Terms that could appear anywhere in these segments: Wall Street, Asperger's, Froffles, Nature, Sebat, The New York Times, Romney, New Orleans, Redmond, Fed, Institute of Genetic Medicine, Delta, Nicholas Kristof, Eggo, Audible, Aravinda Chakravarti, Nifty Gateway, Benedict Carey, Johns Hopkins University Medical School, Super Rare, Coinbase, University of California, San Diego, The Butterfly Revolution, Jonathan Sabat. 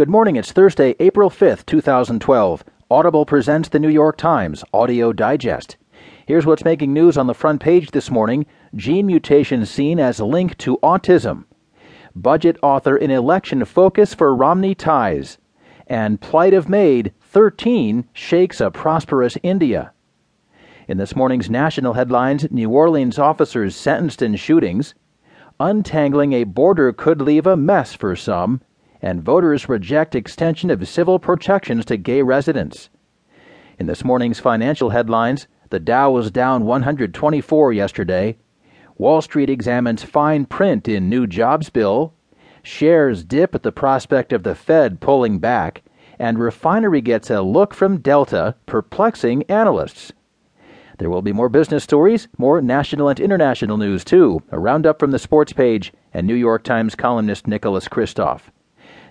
Good morning, it's Thursday, April 5th, 2012. Audible presents The New York Times Audio Digest. Here's what's making news on the front page this morning. Gene mutation seen as link to autism. Budget author in election focus for Romney ties. And plight of maid 13 shakes a prosperous India. In this morning's national headlines, New Orleans officers sentenced in shootings. Untangling a border could leave a mess for some. And voters reject extension of civil protections to gay residents. In this morning's financial headlines, the Dow was down 124 yesterday. Wall Street examines fine print in new jobs bill. Shares dip at the prospect of the Fed pulling back. And refinery gets a look from Delta, perplexing analysts. There will be more business stories, more national and international news too, a roundup from the sports page, and New York Times columnist Nicholas Kristof.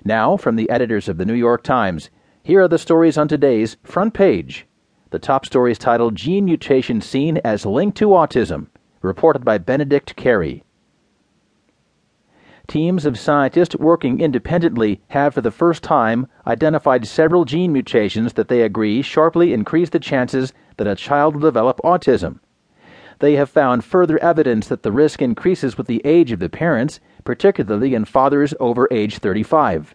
Now, from the editors of The New York Times, here are the stories on today's front page. The top story is titled, Gene Mutation Seen as Linked to Autism, reported by Benedict Carey. Teams of scientists working independently have for the first time identified several gene mutations that they agree sharply increase the chances that a child will develop autism. They have found further evidence that the risk increases with the age of the parents, particularly in fathers over age 35.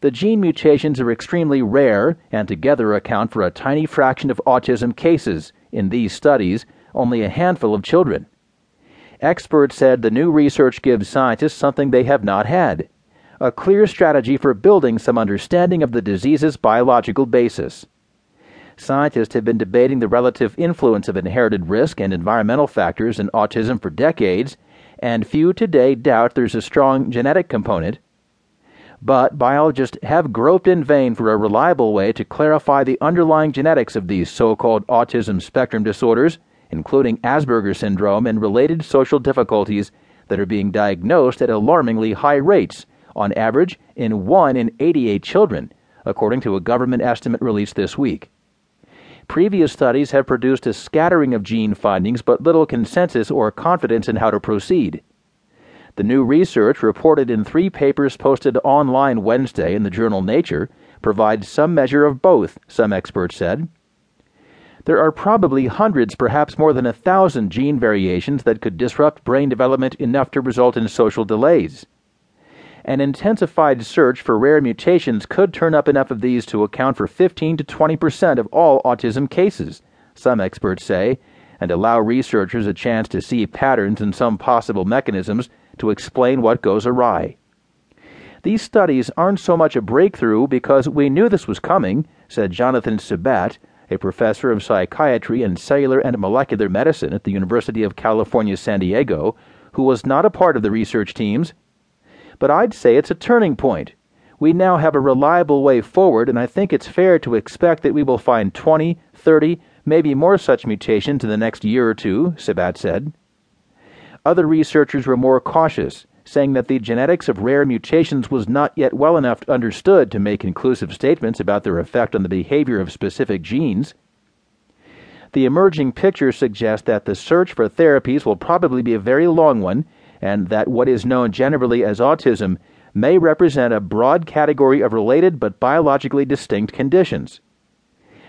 The gene mutations are extremely rare and together account for a tiny fraction of autism cases, in these studies, only a handful of children. Experts said the new research gives scientists something they have not had, a clear strategy for building some understanding of the disease's biological basis. Scientists have been debating the relative influence of inherited risk and environmental factors in autism for decades, and few today doubt there's a strong genetic component. But biologists have groped in vain for a reliable way to clarify the underlying genetics of these so-called autism spectrum disorders, including Asperger's syndrome and related social difficulties that are being diagnosed at alarmingly high rates, on average in 1 in 88 children, according to a government estimate released this week. Previous studies have produced a scattering of gene findings but little consensus or confidence in how to proceed. The new research, reported in 3 papers posted online Wednesday in the journal Nature, provides some measure of both, some experts said. There are probably hundreds, perhaps more than 1,000 gene variations that could disrupt brain development enough to result in social delays. An intensified search for rare mutations could turn up enough of these to account for 15% to 20% of all autism cases, some experts say, and allow researchers a chance to see patterns in some possible mechanisms to explain what goes awry. These studies aren't so much a breakthrough because we knew this was coming, said Jonathan Sabat, a professor of psychiatry and cellular and molecular medicine at the University of California, San Diego, who was not a part of the research teams. But I'd say it's a turning point. We now have a reliable way forward, and I think it's fair to expect that we will find 20, 30, maybe more such mutations in the next year or two, Sebat said. Other researchers were more cautious, saying that the genetics of rare mutations was not yet well enough understood to make conclusive statements about their effect on the behavior of specific genes. The emerging picture suggests that the search for therapies will probably be a very long one, and that what is known generally as autism may represent a broad category of related but biologically distinct conditions.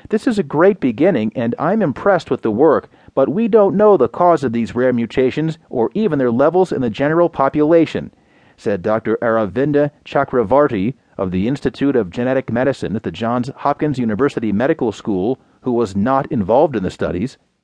This is a great beginning, and I'm impressed with the work, but we don't know the cause of these rare mutations or even their levels in the general population, said Dr. Aravinda Chakravarti of the Institute of Genetic Medicine at the Johns Hopkins University Medical School, who was not involved in the studies.